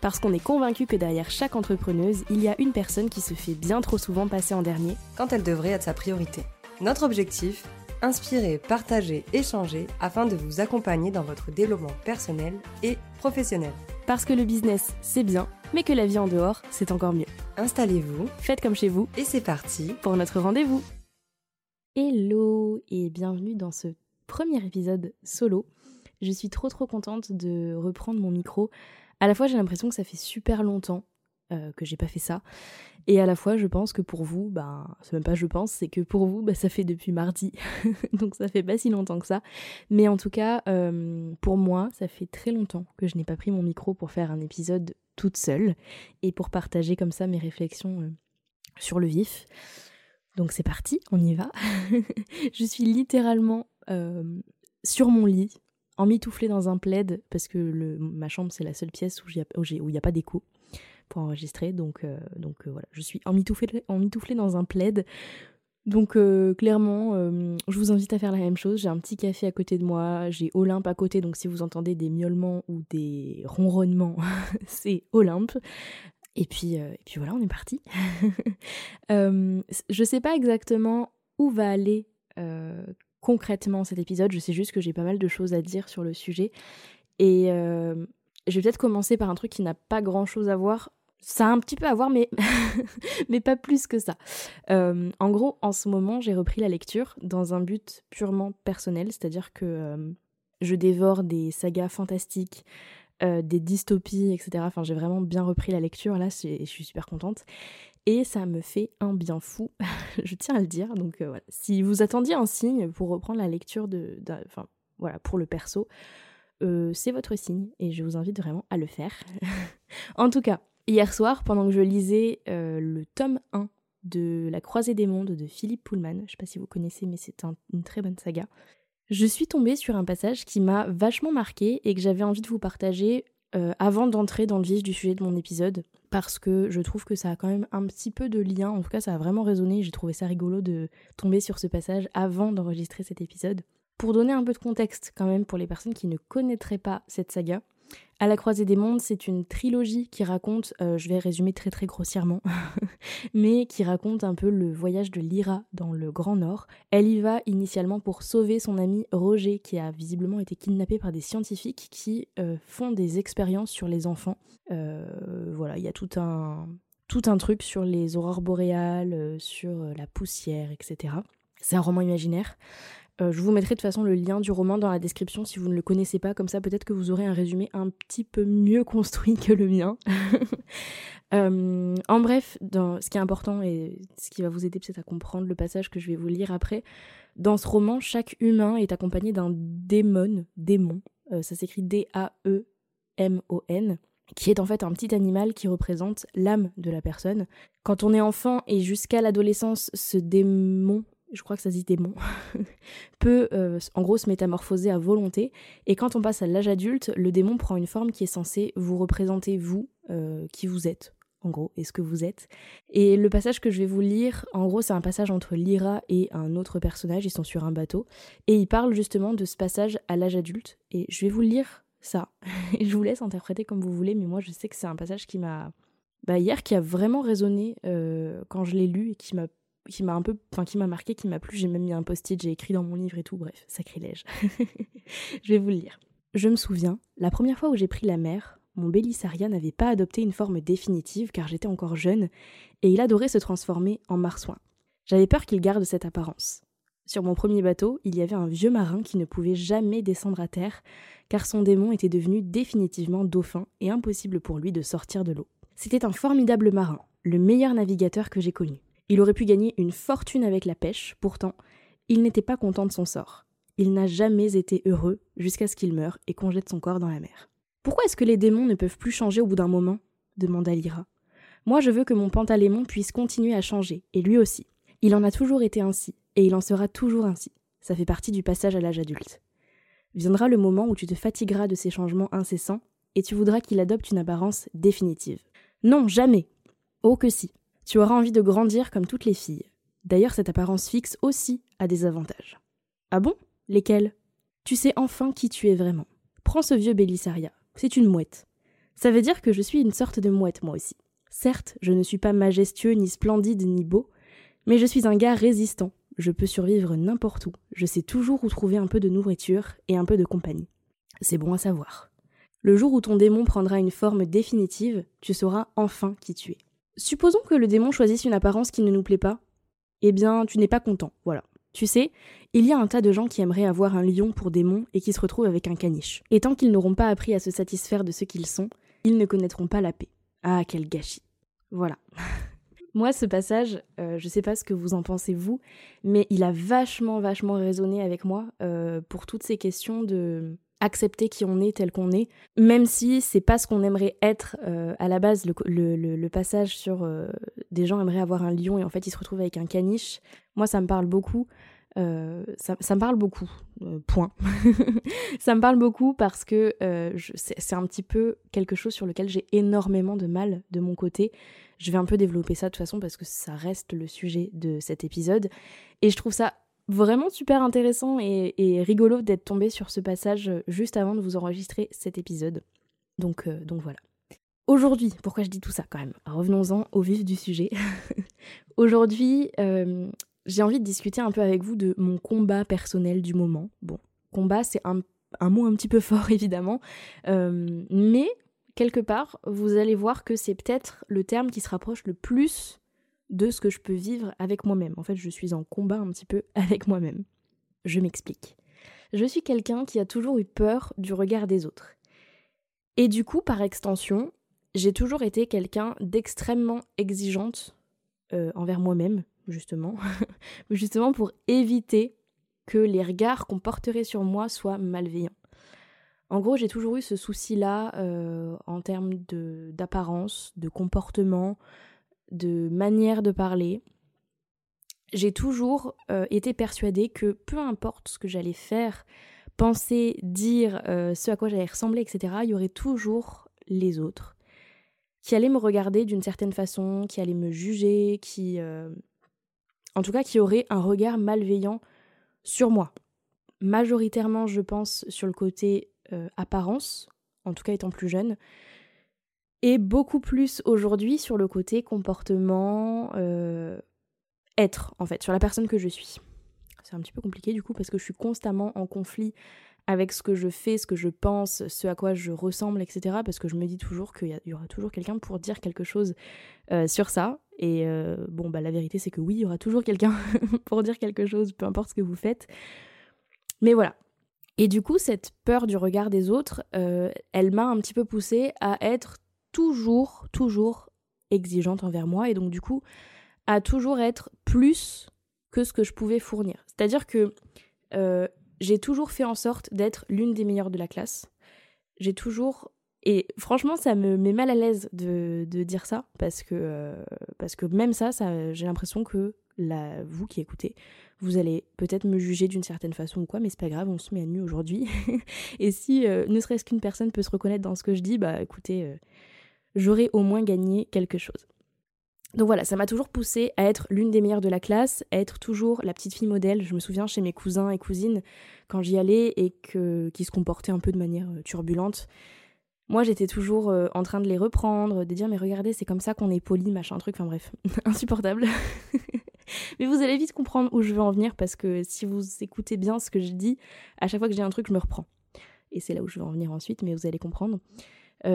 Parce qu'on est convaincu que derrière chaque entrepreneuse, il y a une personne qui se fait bien trop souvent passer en dernier, quand elle devrait être sa priorité. Notre objectif, inspirer, partager, échanger, afin de vous accompagner dans votre développement personnel et professionnel. Parce que le business, c'est bien, mais que la vie en dehors, c'est encore mieux. Installez-vous, faites comme chez vous, et c'est parti pour notre rendez-vous. Hello et bienvenue dans ce premier épisode solo. Je suis trop contente de reprendre mon micro. À la fois, j'ai l'impression que ça fait super longtemps que j'ai pas fait ça. Et à la fois, je pense que pour vous, c'est même pas je pense, c'est que pour vous, ça fait depuis mardi. Donc ça fait pas si longtemps que ça. Mais en tout cas, pour moi, ça fait très longtemps que je n'ai pas pris mon micro pour faire un épisode toute seule et pour partager comme ça mes réflexions sur le vif. Donc c'est parti, on y va. Je suis littéralement sur mon lit, emmitouflée dans un plaid, parce que ma chambre, c'est la seule pièce où il n'y a pas d'écho pour enregistrer, donc voilà, je suis emmitouflée dans un plaid, donc clairement, je vous invite à faire la même chose. J'ai un petit café à côté de moi, j'ai Olympe à côté, donc si vous entendez des miaulements ou des ronronnements, c'est Olympe, et puis voilà, on est parti. Je sais pas exactement où va aller concrètement cet épisode, je sais juste que j'ai pas mal de choses à dire sur le sujet, et je vais peut-être commencer par un truc qui n'a pas grand-chose à voir. Ça a un petit peu à voir, mais pas plus que ça. En gros, en ce moment, j'ai repris la lecture dans un but purement personnel, c'est-à-dire que je dévore des sagas fantastiques, des dystopies, etc. Enfin, j'ai vraiment bien repris la lecture, là, je suis super contente. Et ça me fait un bien fou, je tiens à le dire. Donc voilà, si vous attendiez un signe pour reprendre la lecture pour le perso, c'est votre signe et je vous invite vraiment à le faire. En tout cas, hier soir, pendant que je lisais le tome 1 de La croisée des mondes de Philippe Pullman, je sais pas si vous connaissez, mais c'est une très bonne saga, je suis tombée sur un passage qui m'a vachement marquée et que j'avais envie de vous partager avant d'entrer dans le vif du sujet de mon épisode, parce que je trouve que ça a quand même un petit peu de lien, en tout cas ça a vraiment résonné, j'ai trouvé ça rigolo de tomber sur ce passage avant d'enregistrer cet épisode. Pour donner un peu de contexte quand même pour les personnes qui ne connaîtraient pas cette saga, À la croisée des mondes, c'est une trilogie qui raconte, je vais résumer très grossièrement, mais qui raconte un peu le voyage de Lyra dans le Grand Nord. Elle y va initialement pour sauver son ami Roger, qui a visiblement été kidnappé par des scientifiques qui font des expériences sur les enfants. Voilà, il y a tout un truc sur les aurores boréales, sur la poussière, etc. C'est un roman imaginaire. Je vous mettrai de toute façon le lien du roman dans la description si vous ne le connaissez pas, comme ça peut-être que vous aurez un résumé un petit peu mieux construit que le mien. En bref, ce qui est important et ce qui va vous aider peut-être à comprendre le passage que je vais vous lire après, dans ce roman, chaque humain est accompagné d'un démon, ça s'écrit D-A-E-M-O-N, qui est en fait un petit animal qui représente l'âme de la personne. Quand on est enfant et jusqu'à l'adolescence, ce démon, je crois que ça se dit démon, peut en gros se métamorphoser à volonté, et quand on passe à l'âge adulte, le démon prend une forme qui est censée vous représenter vous, qui vous êtes, en gros, et ce que vous êtes. Et le passage que je vais vous lire, en gros c'est un passage entre Lyra et un autre personnage, ils sont sur un bateau, et ils parlent justement de ce passage à l'âge adulte, et je vais vous lire ça, et je vous laisse interpréter comme vous voulez, mais moi je sais que c'est un passage qui m'a... hier, qui a vraiment résonné quand je l'ai lu, et qui m'a marqué, qui m'a plu, j'ai même mis un post-it, j'ai écrit dans mon livre et tout, bref, sacrilège. Je vais vous le lire. Je me souviens, la première fois où j'ai pris la mer, mon Belisaria n'avait pas adopté une forme définitive car j'étais encore jeune, et il adorait se transformer en marsouin. J'avais peur qu'il garde cette apparence. Sur mon premier bateau, il y avait un vieux marin qui ne pouvait jamais descendre à terre, car son démon était devenu définitivement dauphin et impossible pour lui de sortir de l'eau. C'était un formidable marin, le meilleur navigateur que j'ai connu. Il aurait pu gagner une fortune avec la pêche, pourtant, il n'était pas content de son sort. Il n'a jamais été heureux jusqu'à ce qu'il meure et qu'on jette son corps dans la mer. « Pourquoi est-ce que les démons ne peuvent plus changer au bout d'un moment ?» demanda Lyra. Moi, je veux que mon pantalémon puisse continuer à changer, et lui aussi. Il en a toujours été ainsi, et il en sera toujours ainsi. Ça fait partie du passage à l'âge adulte. Viendra le moment où tu te fatigueras de ces changements incessants, et tu voudras qu'il adopte une apparence définitive. Non, jamais! Oh que si! Tu auras envie de grandir comme toutes les filles. D'ailleurs, cette apparence fixe aussi a des avantages. Ah bon? Lesquels? Tu sais enfin qui tu es vraiment. Prends ce vieux Belisaria, c'est une mouette. Ça veut dire que je suis une sorte de mouette, moi aussi. Certes, je ne suis pas majestueux, ni splendide, ni beau, mais je suis un gars résistant. Je peux survivre n'importe où. Je sais toujours où trouver un peu de nourriture et un peu de compagnie. C'est bon à savoir. Le jour où ton démon prendra une forme définitive, tu sauras enfin qui tu es. Supposons que le démon choisisse une apparence qui ne nous plaît pas. Eh bien, tu n'es pas content, voilà. Tu sais, il y a un tas de gens qui aimeraient avoir un lion pour démon et qui se retrouvent avec un caniche. Et tant qu'ils n'auront pas appris à se satisfaire de ce qu'ils sont, ils ne connaîtront pas la paix. Ah, quel gâchis. Voilà. Moi, ce passage, je sais pas ce que vous en pensez vous, mais il a vachement résonné avec moi pour toutes ces questions de accepter qui on est tel qu'on est, même si c'est pas ce qu'on aimerait être à la base. Le passage sur des gens aimeraient avoir un lion et en fait ils se retrouvent avec un caniche, moi ça me parle beaucoup. Ça me parle beaucoup, point. Ça me parle beaucoup parce que c'est un petit peu quelque chose sur lequel j'ai énormément de mal de mon côté. Je vais un peu développer ça de toute façon parce que ça reste le sujet de cet épisode. Et je trouve ça vraiment super intéressant et rigolo d'être tombée sur ce passage juste avant de vous enregistrer cet épisode. Donc voilà. Aujourd'hui, pourquoi je dis tout ça quand même? Revenons-en au vif du sujet. Aujourd'hui... j'ai envie de discuter un peu avec vous de mon combat personnel du moment. Bon, combat, c'est un mot un petit peu fort, évidemment. Mais, quelque part, vous allez voir que c'est peut-être le terme qui se rapproche le plus de ce que je peux vivre avec moi-même. En fait, je suis en combat un petit peu avec moi-même. Je m'explique. Je suis quelqu'un qui a toujours eu peur du regard des autres. Et du coup, par extension, j'ai toujours été quelqu'un d'extrêmement exigeante envers moi-même. Justement pour éviter que les regards qu'on porterait sur moi soient malveillants. En gros, j'ai toujours eu ce souci-là en termes d'apparence, de comportement, de manière de parler. J'ai toujours été persuadée que peu importe ce que j'allais faire, penser, dire, ce à quoi j'allais ressembler, etc., il y aurait toujours les autres qui allaient me regarder d'une certaine façon, qui allaient me juger, en tout cas, qui aurait un regard malveillant sur moi. Majoritairement, je pense, sur le côté apparence, en tout cas étant plus jeune, et beaucoup plus aujourd'hui sur le côté comportement, être, en fait, sur la personne que je suis. C'est un petit peu compliqué du coup, parce que je suis constamment en conflit avec ce que je fais, ce que je pense, ce à quoi je ressemble, etc., parce que je me dis toujours qu'il y aura toujours quelqu'un pour dire quelque chose sur ça. Et bon, bah la vérité c'est que oui, il y aura toujours quelqu'un pour dire quelque chose, peu importe ce que vous faites. Mais voilà. Et du coup, cette peur du regard des autres, elle m'a un petit peu poussée à être toujours exigeante envers moi. Et donc du coup, à toujours être plus que ce que je pouvais fournir. C'est-à-dire que j'ai toujours fait en sorte d'être l'une des meilleures de la classe. J'ai toujours... Et franchement, ça me met mal à l'aise de dire ça, parce que même ça, j'ai l'impression que vous qui écoutez, vous allez peut-être me juger d'une certaine façon ou quoi, mais c'est pas grave, on se met à nu aujourd'hui. Et si ne serait-ce qu'une personne peut se reconnaître dans ce que je dis, bah écoutez, j'aurais au moins gagné quelque chose. Donc voilà, ça m'a toujours poussée à être l'une des meilleures de la classe, à être toujours la petite fille modèle. Je me souviens chez mes cousins et cousines, quand j'y allais et qu'ils se comportaient un peu de manière turbulente, moi, j'étais toujours en train de les reprendre, de dire « mais regardez, c'est comme ça qu'on est poli, machin, truc », enfin bref, insupportable. Mais vous allez vite comprendre où je veux en venir, parce que si vous écoutez bien ce que je dis, à chaque fois que j'ai un truc, je me reprends. Et c'est là où je veux en venir ensuite, mais vous allez comprendre.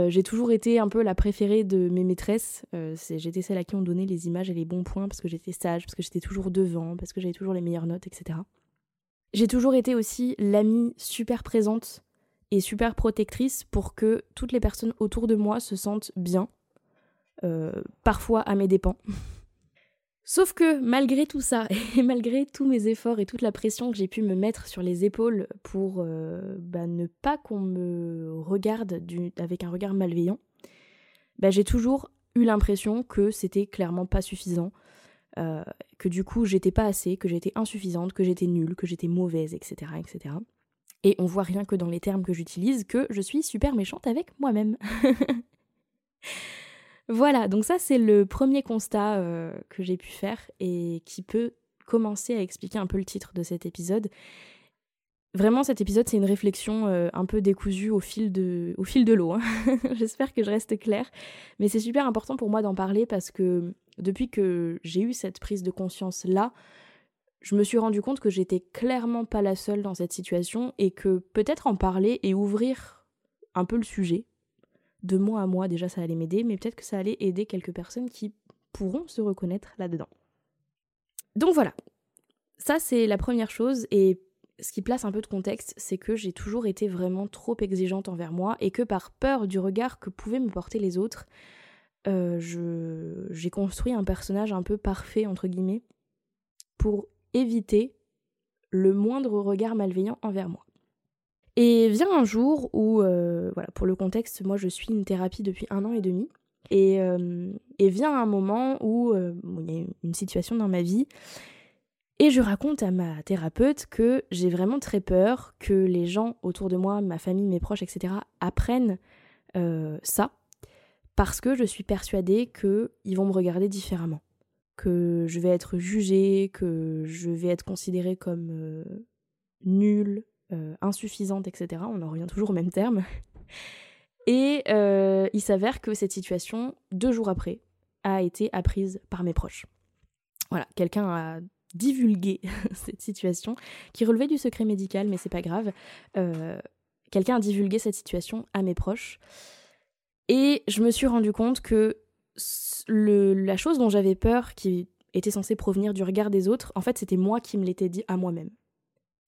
J'ai toujours été un peu la préférée de mes maîtresses, j'étais celle à qui on donnait les images et les bons points, parce que j'étais sage, parce que j'étais toujours devant, parce que j'avais toujours les meilleures notes, etc. J'ai toujours été aussi l'amie super présente, et super protectrice pour que toutes les personnes autour de moi se sentent bien, parfois à mes dépens. Sauf que malgré tout ça, et malgré tous mes efforts et toute la pression que j'ai pu me mettre sur les épaules pour ne pas qu'on me regarde avec un regard malveillant, bah, j'ai toujours eu l'impression que c'était clairement pas suffisant, que du coup j'étais pas assez, que j'étais insuffisante, que j'étais nulle, que j'étais mauvaise, etc., etc. Et on voit rien que dans les termes que j'utilise que je suis super méchante avec moi-même. Voilà, donc ça c'est le premier constat que j'ai pu faire et qui peut commencer à expliquer un peu le titre de cet épisode. Vraiment, cet épisode, c'est une réflexion un peu décousue au fil de l'eau. Hein. J'espère que je reste claire. Mais c'est super important pour moi d'en parler parce que depuis que j'ai eu cette prise de conscience-là, je me suis rendu compte que j'étais clairement pas la seule dans cette situation et que peut-être en parler et ouvrir un peu le sujet, de moi à moi, déjà ça allait m'aider, mais peut-être que ça allait aider quelques personnes qui pourront se reconnaître là-dedans. Donc voilà, ça c'est la première chose et ce qui place un peu de contexte, c'est que j'ai toujours été vraiment trop exigeante envers moi et que par peur du regard que pouvaient me porter les autres, j'ai construit un personnage un peu parfait, entre guillemets, pour éviter le moindre regard malveillant envers moi. Et vient un jour où, voilà, pour le contexte, moi je suis une thérapie depuis 1 an et demi, et vient un moment où il y a une situation dans ma vie. Et je raconte à ma thérapeute que j'ai vraiment très peur que les gens autour de moi, ma famille, mes proches, etc. apprennent ça parce que je suis persuadée qu'ils vont me regarder différemment, que je vais être jugée, que je vais être considérée comme nulle, insuffisante, etc. On en revient toujours au même terme. Et il s'avère que cette situation, 2 jours après, a été apprise par mes proches. Voilà, quelqu'un a divulguer cette situation qui relevait du secret médical, mais c'est pas grave. Quelqu'un a divulgué cette situation à mes proches et je me suis rendu compte que la chose dont j'avais peur, qui était censée provenir du regard des autres, en fait c'était moi qui me l'étais dit à moi-même.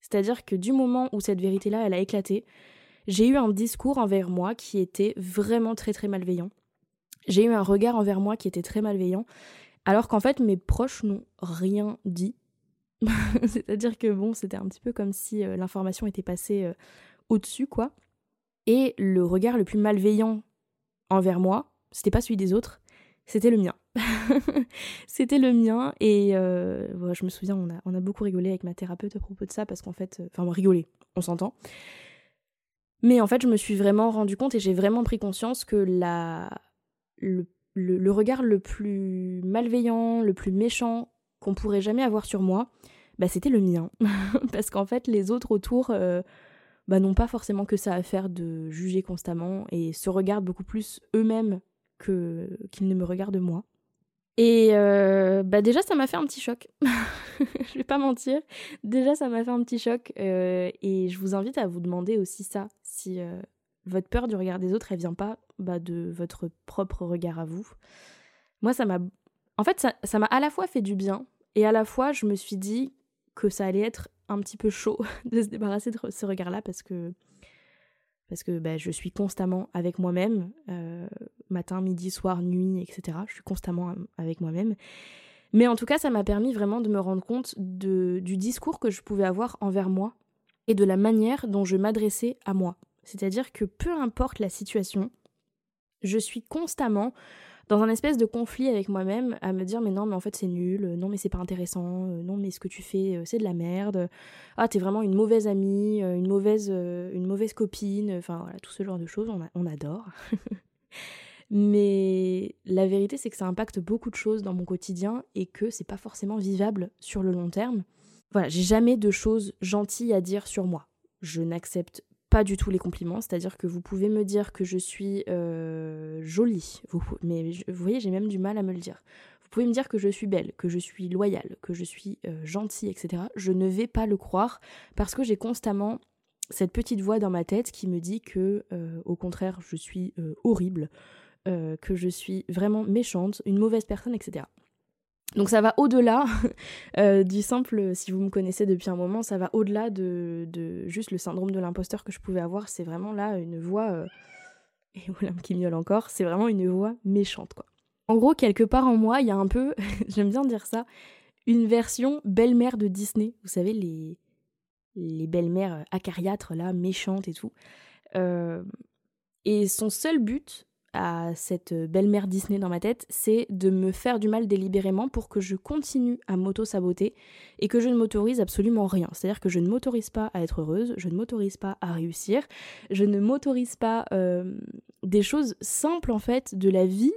C'est-à-dire que du moment où cette vérité-là elle a éclaté, j'ai eu un discours envers moi qui était vraiment très très malveillant. J'ai eu un regard envers moi qui était très malveillant. Alors qu'en fait, mes proches n'ont rien dit. C'est-à-dire que bon, c'était un petit peu comme si l'information était passée au-dessus, quoi. Et le regard le plus malveillant envers moi, c'était pas celui des autres, c'était le mien. C'était le mien et ouais, je me souviens, on a beaucoup rigolé avec ma thérapeute à propos de ça parce qu'en fait... Enfin, rigoler, on s'entend. Mais en fait, je me suis vraiment rendu compte et j'ai vraiment pris conscience que le regard le plus malveillant, le plus méchant qu'on pourrait jamais avoir sur moi, bah c'était le mien. Parce qu'en fait, les autres autour n'ont pas forcément que ça à faire de juger constamment et se regardent beaucoup plus eux-mêmes qu'ils ne me regardent moi. Et déjà, ça m'a fait un petit choc. Je vais pas mentir. Déjà, ça m'a fait un petit choc. Et je vous invite à vous demander aussi ça, si... Votre peur du regard des autres, elle vient pas de votre propre regard à vous. Moi, ça m'a... En fait, ça m'a à la fois fait du bien, et à la fois, je me suis dit que ça allait être un petit peu chaud de se débarrasser de ce regard-là, parce que je suis constamment avec moi-même, matin, midi, soir, nuit, etc. Je suis constamment avec moi-même. Mais en tout cas, ça m'a permis vraiment de me rendre compte du discours que je pouvais avoir envers moi, et de la manière dont je m'adressais à moi. C'est-à-dire que peu importe la situation, je suis constamment dans un espèce de conflit avec moi-même à me dire « mais non, mais en fait c'est nul, non mais c'est pas intéressant, non mais ce que tu fais c'est de la merde, ah t'es vraiment une mauvaise amie, une mauvaise copine », enfin voilà, tout ce genre de choses, on adore. Mais la vérité c'est que ça impacte beaucoup de choses dans mon quotidien et que c'est pas forcément vivable sur le long terme. Voilà, j'ai jamais de choses gentilles à dire sur moi, je n'accepte pas du tout les compliments, c'est-à-dire que vous pouvez me dire que je suis jolie, mais vous voyez, j'ai même du mal à me le dire. Vous pouvez me dire que je suis belle, que je suis loyale, que je suis gentille, etc. Je ne vais pas le croire parce que j'ai constamment cette petite voix dans ma tête qui me dit que, au contraire, je suis horrible, que je suis vraiment méchante, une mauvaise personne, etc. Donc ça va au-delà du simple, si vous me connaissez depuis un moment, ça va au-delà de juste le syndrome de l'imposteur que je pouvais avoir, c'est vraiment là une voix, et Olympe qui miaule encore, c'est vraiment une voix méchante quoi. En gros, quelque part en moi, il y a un peu, j'aime bien dire ça, une version belle-mère de Disney, vous savez les belles-mères acariâtres là, méchantes et tout, et son seul but à cette belle-mère Disney dans ma tête, c'est de me faire du mal délibérément pour que je continue à m'auto-saboter et que je ne m'autorise absolument rien. C'est-à-dire que je ne m'autorise pas à être heureuse, je ne m'autorise pas à réussir, je ne m'autorise pas des choses simples en fait de la vie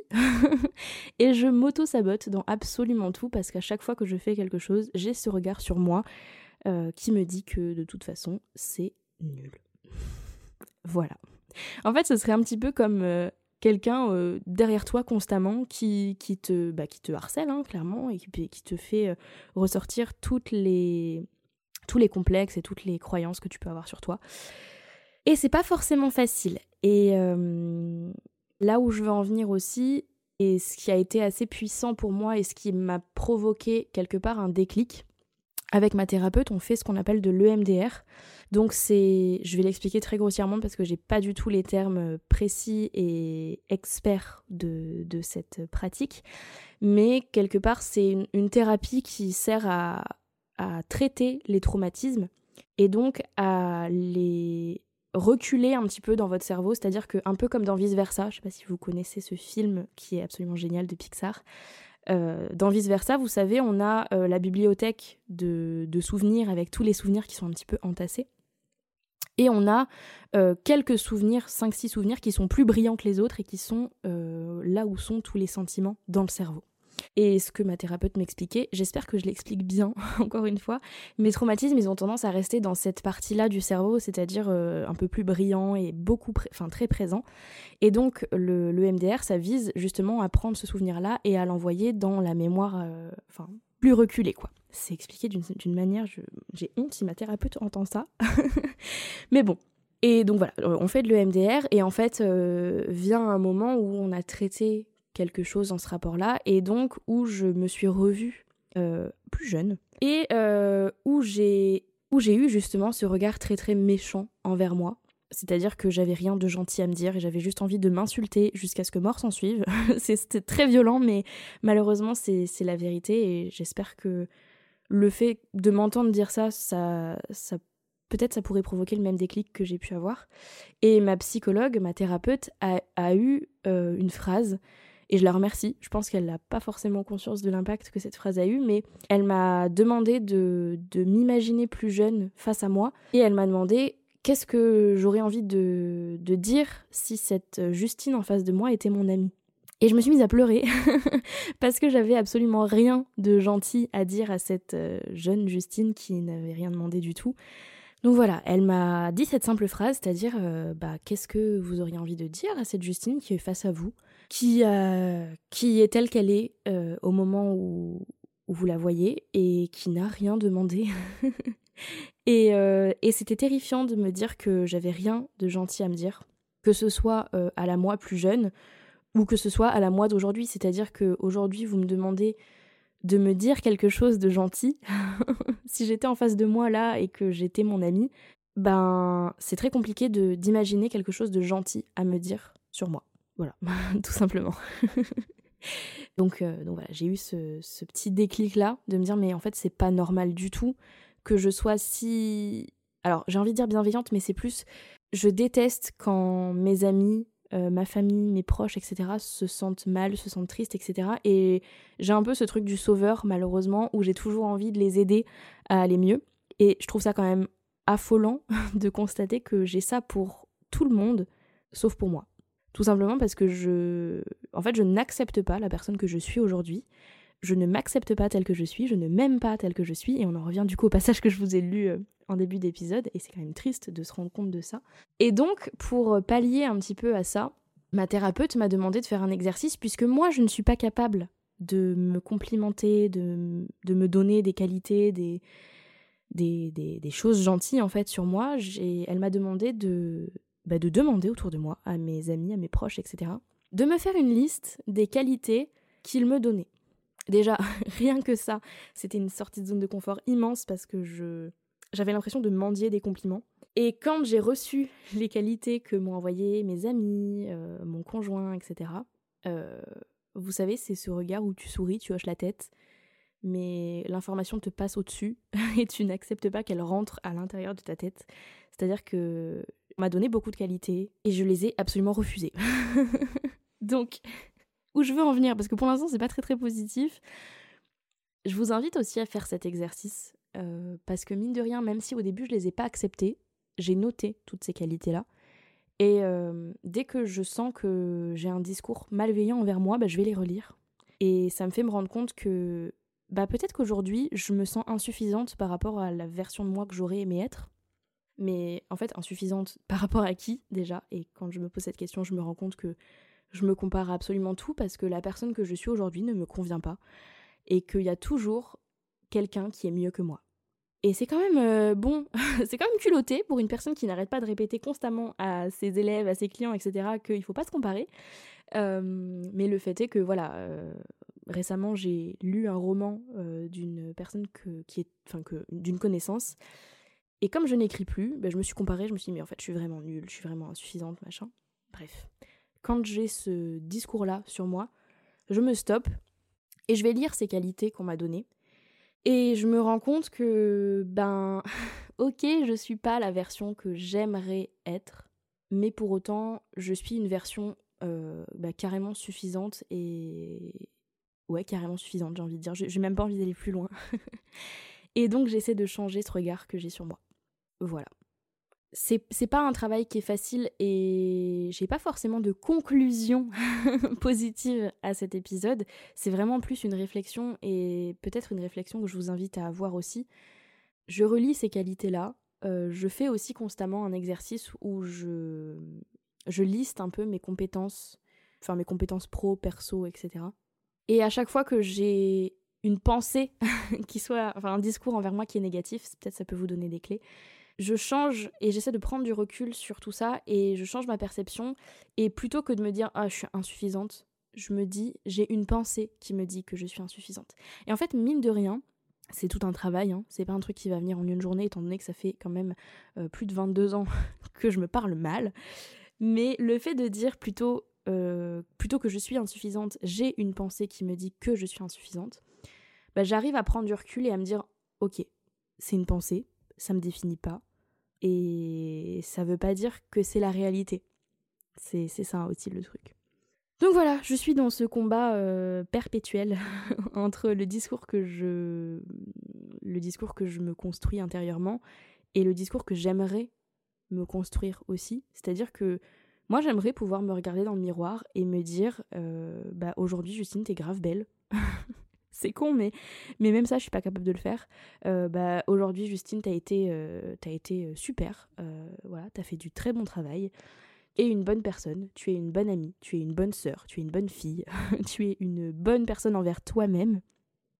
et je m'auto-sabote dans absolument tout parce qu'à chaque fois que je fais quelque chose, j'ai ce regard sur moi qui me dit que de toute façon, c'est nul. Voilà. En fait, ce serait un petit peu comme... quelqu'un derrière toi constamment qui te harcèle clairement et qui te fait ressortir tous les complexes et toutes les croyances que tu peux avoir sur toi. Et c'est pas forcément facile. Et là où je veux en venir aussi, et ce qui a été assez puissant pour moi et ce qui m'a provoqué quelque part un déclic, avec ma thérapeute, on fait ce qu'on appelle de l'EMDR. Donc c'est, je vais l'expliquer très grossièrement parce que j'ai pas du tout les termes précis et experts de cette pratique. Mais quelque part, c'est une thérapie qui sert à traiter les traumatismes et donc à les reculer un petit peu dans votre cerveau. C'est-à-dire que un peu comme dans Vice Versa, je sais pas si vous connaissez ce film qui est absolument génial de Pixar. Dans Vice Versa, vous savez, on a la bibliothèque de souvenirs avec tous les souvenirs qui sont un petit peu entassés. Et on a quelques souvenirs, 5-6 souvenirs qui sont plus brillants que les autres et qui sont là où sont tous les sentiments dans le cerveau. Et ce que ma thérapeute m'expliquait, j'espère que je l'explique bien, encore une fois, mes traumatismes, ils ont tendance à rester dans cette partie-là du cerveau, c'est-à-dire un peu plus brillant et très présent. Et donc, le EMDR, ça vise justement à prendre ce souvenir-là et à l'envoyer dans la mémoire, plus reculée, quoi. C'est expliqué d'une manière, j'ai honte si ma thérapeute entend ça. Mais bon. Et donc voilà, on fait de l'EMDR et en fait, vient un moment où on a traité quelque chose dans ce rapport-là, et donc où je me suis revue plus jeune, et où j'ai eu justement ce regard très très méchant envers moi, c'est-à-dire que j'avais rien de gentil à me dire, et j'avais juste envie de m'insulter jusqu'à ce que mort s'en suive. C'était très violent, mais malheureusement c'est la vérité, et j'espère que le fait de m'entendre dire ça peut-être ça pourrait provoquer le même déclic que j'ai pu avoir. Et ma psychologue, ma thérapeute, a eu une phrase, et je la remercie, je pense qu'elle n'a pas forcément conscience de l'impact que cette phrase a eu, mais elle m'a demandé de m'imaginer plus jeune face à moi, et elle m'a demandé qu'est-ce que j'aurais envie de dire si cette Justine en face de moi était mon amie. Et je me suis mise à pleurer parce que j'avais absolument rien de gentil à dire à cette jeune Justine qui n'avait rien demandé du tout. Donc voilà, elle m'a dit cette simple phrase, c'est-à-dire qu'est-ce que vous auriez envie de dire à cette Justine qui est face à vous, qui est telle qu'elle est au moment où vous la voyez et qui n'a rien demandé. Et c'était terrifiant de me dire que j'avais rien de gentil à me dire, que ce soit à la moi plus jeune ou que ce soit à la moi d'aujourd'hui. C'est-à-dire qu'aujourd'hui, vous me demandez de me dire quelque chose de gentil, si j'étais en face de moi là et que j'étais mon amie, ben c'est très compliqué d'imaginer quelque chose de gentil à me dire sur moi. Voilà, tout simplement. Donc voilà, j'ai eu ce petit déclic là de me dire mais en fait c'est pas normal du tout que je sois si... Alors j'ai envie de dire bienveillante, mais c'est plus je déteste quand mes amis, ma famille, mes proches, etc. se sentent mal, se sentent tristes, etc. Et j'ai un peu ce truc du sauveur, malheureusement, où j'ai toujours envie de les aider à aller mieux. Et je trouve ça quand même affolant de constater que j'ai ça pour tout le monde, sauf pour moi. Tout simplement parce que je n'accepte pas la personne que je suis aujourd'hui. Je ne m'accepte pas telle que je suis, je ne m'aime pas telle que je suis, et on en revient du coup au passage que je vous ai lu en début d'épisode, et c'est quand même triste de se rendre compte de ça. Et donc, pour pallier un petit peu à ça, ma thérapeute m'a demandé de faire un exercice, puisque moi, je ne suis pas capable de me complimenter, de me donner des qualités, des choses gentilles, en fait, sur moi. Elle m'a demandé de demander autour de moi, à mes amis, à mes proches, etc., de me faire une liste des qualités qu'ils me donnaient. Déjà, rien que ça, c'était une sortie de zone de confort immense parce que j'avais l'impression de mendier des compliments. Et quand j'ai reçu les qualités que m'ont envoyées mes amis, mon conjoint, etc., vous savez, c'est ce regard où tu souris, tu hoches la tête, mais l'information te passe au-dessus et tu n'acceptes pas qu'elle rentre à l'intérieur de ta tête. C'est-à-dire qu'on m'a donné beaucoup de qualités et je les ai absolument refusées. Donc, où je veux en venir, parce que pour l'instant, c'est pas très très positif. Je vous invite aussi à faire cet exercice, parce que mine de rien, même si au début, je les ai pas acceptées, j'ai noté toutes ces qualités-là. Et dès que je sens que j'ai un discours malveillant envers moi, bah, je vais les relire. Et ça me fait me rendre compte que bah, peut-être qu'aujourd'hui, je me sens insuffisante par rapport à la version de moi que j'aurais aimé être. Mais en fait, insuffisante par rapport à qui, déjà ? Et quand je me pose cette question, je me rends compte que je me compare à absolument tout parce que la personne que je suis aujourd'hui ne me convient pas. Et qu'il y a toujours quelqu'un qui est mieux que moi. Et c'est quand même bon, c'est quand même culotté pour une personne qui n'arrête pas de répéter constamment à ses élèves, à ses clients, etc., qu'il ne faut pas se comparer. Mais le fait est que, voilà, récemment, j'ai lu un roman d'une personne d'une connaissance. Et comme je n'écris plus, ben, je me suis comparée, je me suis dit, mais en fait, je suis vraiment nulle, je suis vraiment insuffisante, machin. Bref, quand j'ai ce discours-là sur moi, je me stoppe et je vais lire ces qualités qu'on m'a données. Et je me rends compte que, ben, ok, je suis pas la version que j'aimerais être, mais pour autant, je suis une version carrément suffisante et... Ouais, carrément suffisante, j'ai envie de dire. J'ai même pas envie d'aller plus loin. Et donc, j'essaie de changer ce regard que j'ai sur moi. Voilà. C'est pas un travail qui est facile et j'ai pas forcément de conclusion positive à cet épisode. C'est vraiment plus une réflexion et peut-être une réflexion que je vous invite à avoir aussi. Je relis ces qualités-là. Je fais aussi constamment un exercice où je liste un peu mes compétences, enfin mes compétences pro, perso, etc. Et à chaque fois que j'ai une pensée qui soit, enfin un discours envers moi qui est négatif, peut-être ça peut vous donner des clés. Je change et j'essaie de prendre du recul sur tout ça et je change ma perception et plutôt que de me dire « Ah, je suis insuffisante », je me dis « J'ai une pensée qui me dit que je suis insuffisante ». Et en fait, mine de rien, c'est tout un travail, hein. C'est pas un truc qui va venir en une journée étant donné que ça fait quand même plus de 22 ans que je me parle mal. Mais le fait de dire plutôt que je suis insuffisante, j'ai une pensée qui me dit que je suis insuffisante, bah, j'arrive à prendre du recul et à me dire « Ok, c'est une pensée ». Ça me définit pas et ça veut pas dire que c'est la réalité. C'est ça aussi le truc. Donc voilà, je suis dans ce combat perpétuel entre le discours que je me construis intérieurement et le discours que j'aimerais me construire aussi. C'est-à-dire que moi j'aimerais pouvoir me regarder dans le miroir et me dire bah aujourd'hui Justine t'es grave belle. C'est con, mais même ça, je suis pas capable de le faire. Bah, aujourd'hui, Justine, t'as été super. Voilà, t'as fait du très bon travail. Et une bonne personne. Tu es une bonne amie. Tu es une bonne sœur. Tu es une bonne fille. Tu es une bonne personne envers toi-même.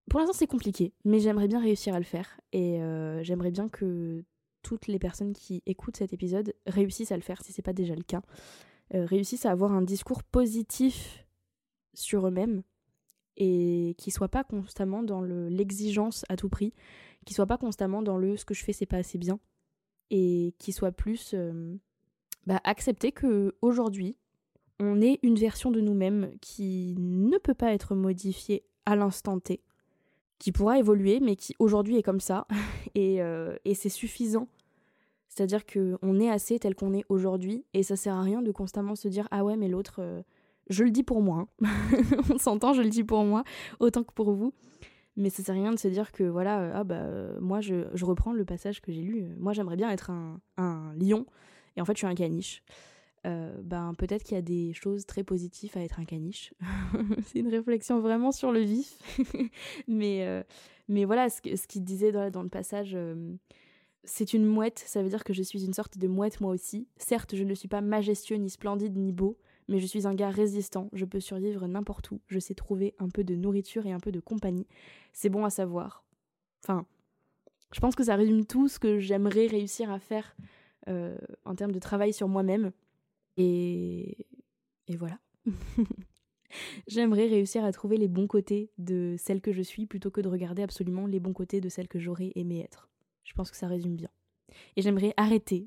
Pour l'instant, c'est compliqué, mais j'aimerais bien réussir à le faire. Et j'aimerais bien que toutes les personnes qui écoutent cet épisode réussissent à le faire, si c'est pas déjà le cas. Réussissent à avoir un discours positif sur eux-mêmes. Et qu'ils soient pas constamment dans l'exigence à tout prix, qu'ils soient pas constamment dans le « ce que je fais c'est pas assez bien » et qu'ils soient plus accepter qu'aujourd'hui on est une version de nous-mêmes qui ne peut pas être modifiée à l'instant T, qui pourra évoluer mais qui aujourd'hui est comme ça et c'est suffisant. C'est-à-dire qu'on est assez tel qu'on est aujourd'hui et ça sert à rien de constamment se dire « ah ouais mais l'autre... Je le dis pour moi, hein. On s'entend, je le dis pour moi, autant que pour vous. Mais ça sert à rien de se dire que voilà, moi je reprends le passage que j'ai lu. Moi j'aimerais bien être un lion, et en fait je suis un caniche. Peut-être qu'il y a des choses très positives à être un caniche. C'est une réflexion vraiment sur le vif. mais voilà, ce qu'il disait dans le passage... C'est une mouette, ça veut dire que je suis une sorte de mouette moi aussi. Certes, je ne suis pas majestueux, ni splendide, ni beau, mais je suis un gars résistant, je peux survivre n'importe où, je sais trouver un peu de nourriture et un peu de compagnie. C'est bon à savoir. Enfin, je pense que ça résume tout ce que j'aimerais réussir à faire en termes de travail sur moi-même. Et voilà. J'aimerais réussir à trouver les bons côtés de celle que je suis plutôt que de regarder absolument les bons côtés de celle que j'aurais aimé être. Je pense que ça résume bien. Et j'aimerais arrêter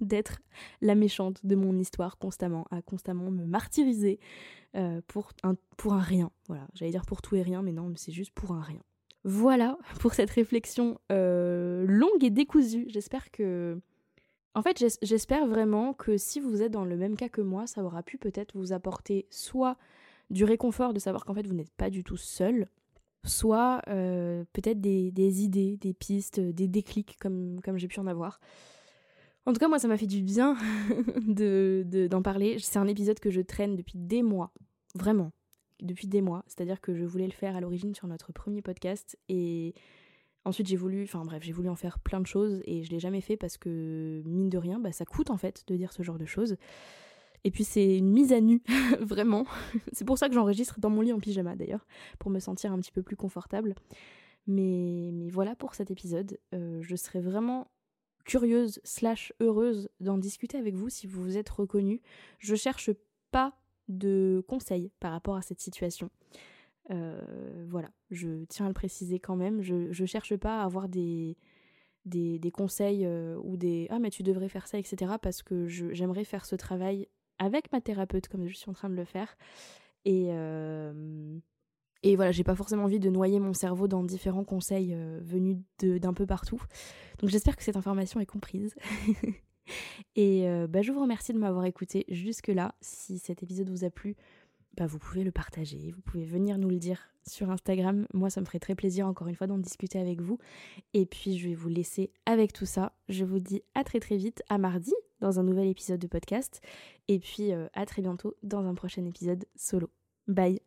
d'être la méchante de mon histoire constamment, à constamment me martyriser pour un rien. Voilà, j'allais dire pour tout et rien, mais non, c'est juste pour un rien. Voilà pour cette réflexion longue et décousue. J'espère que En fait, j'espère vraiment que si vous êtes dans le même cas que moi, ça aura pu peut-être vous apporter soit du réconfort de savoir qu'en fait vous n'êtes pas du tout seul, soit peut-être des idées, des pistes, des déclics comme j'ai pu en avoir. En tout cas, moi, ça m'a fait du bien d'en parler. C'est un épisode que je traîne depuis des mois, vraiment, depuis des mois. C'est-à-dire que je voulais le faire à l'origine sur notre premier podcast et ensuite j'ai voulu en faire plein de choses et je l'ai jamais fait parce que, mine de rien, ça coûte en fait de dire ce genre de choses. Et puis c'est une mise à nu, vraiment. C'est pour ça que j'enregistre dans mon lit en pyjama d'ailleurs, pour me sentir un petit peu plus confortable. Mais voilà pour cet épisode. Je serais vraiment curieuse / heureuse d'en discuter avec vous si vous vous êtes reconnus. Je cherche pas de conseils par rapport à cette situation. Voilà, je tiens à le préciser quand même. Je cherche pas à avoir des conseils ou des « Ah mais tu devrais faire ça », etc. parce que j'aimerais faire ce travail avec ma thérapeute comme je suis en train de le faire et voilà, j'ai pas forcément envie de noyer mon cerveau dans différents conseils venus d'un peu partout, donc j'espère que cette information est comprise et je vous remercie de m'avoir écouté jusque là. Si cet épisode vous a plu, vous pouvez le partager, vous pouvez venir nous le dire sur Instagram, moi ça me ferait très plaisir encore une fois d'en discuter avec vous, et puis je vais vous laisser avec tout ça. Je vous dis à très très vite, à mardi dans un nouvel épisode de podcast, et puis à très bientôt dans un prochain épisode solo. Bye.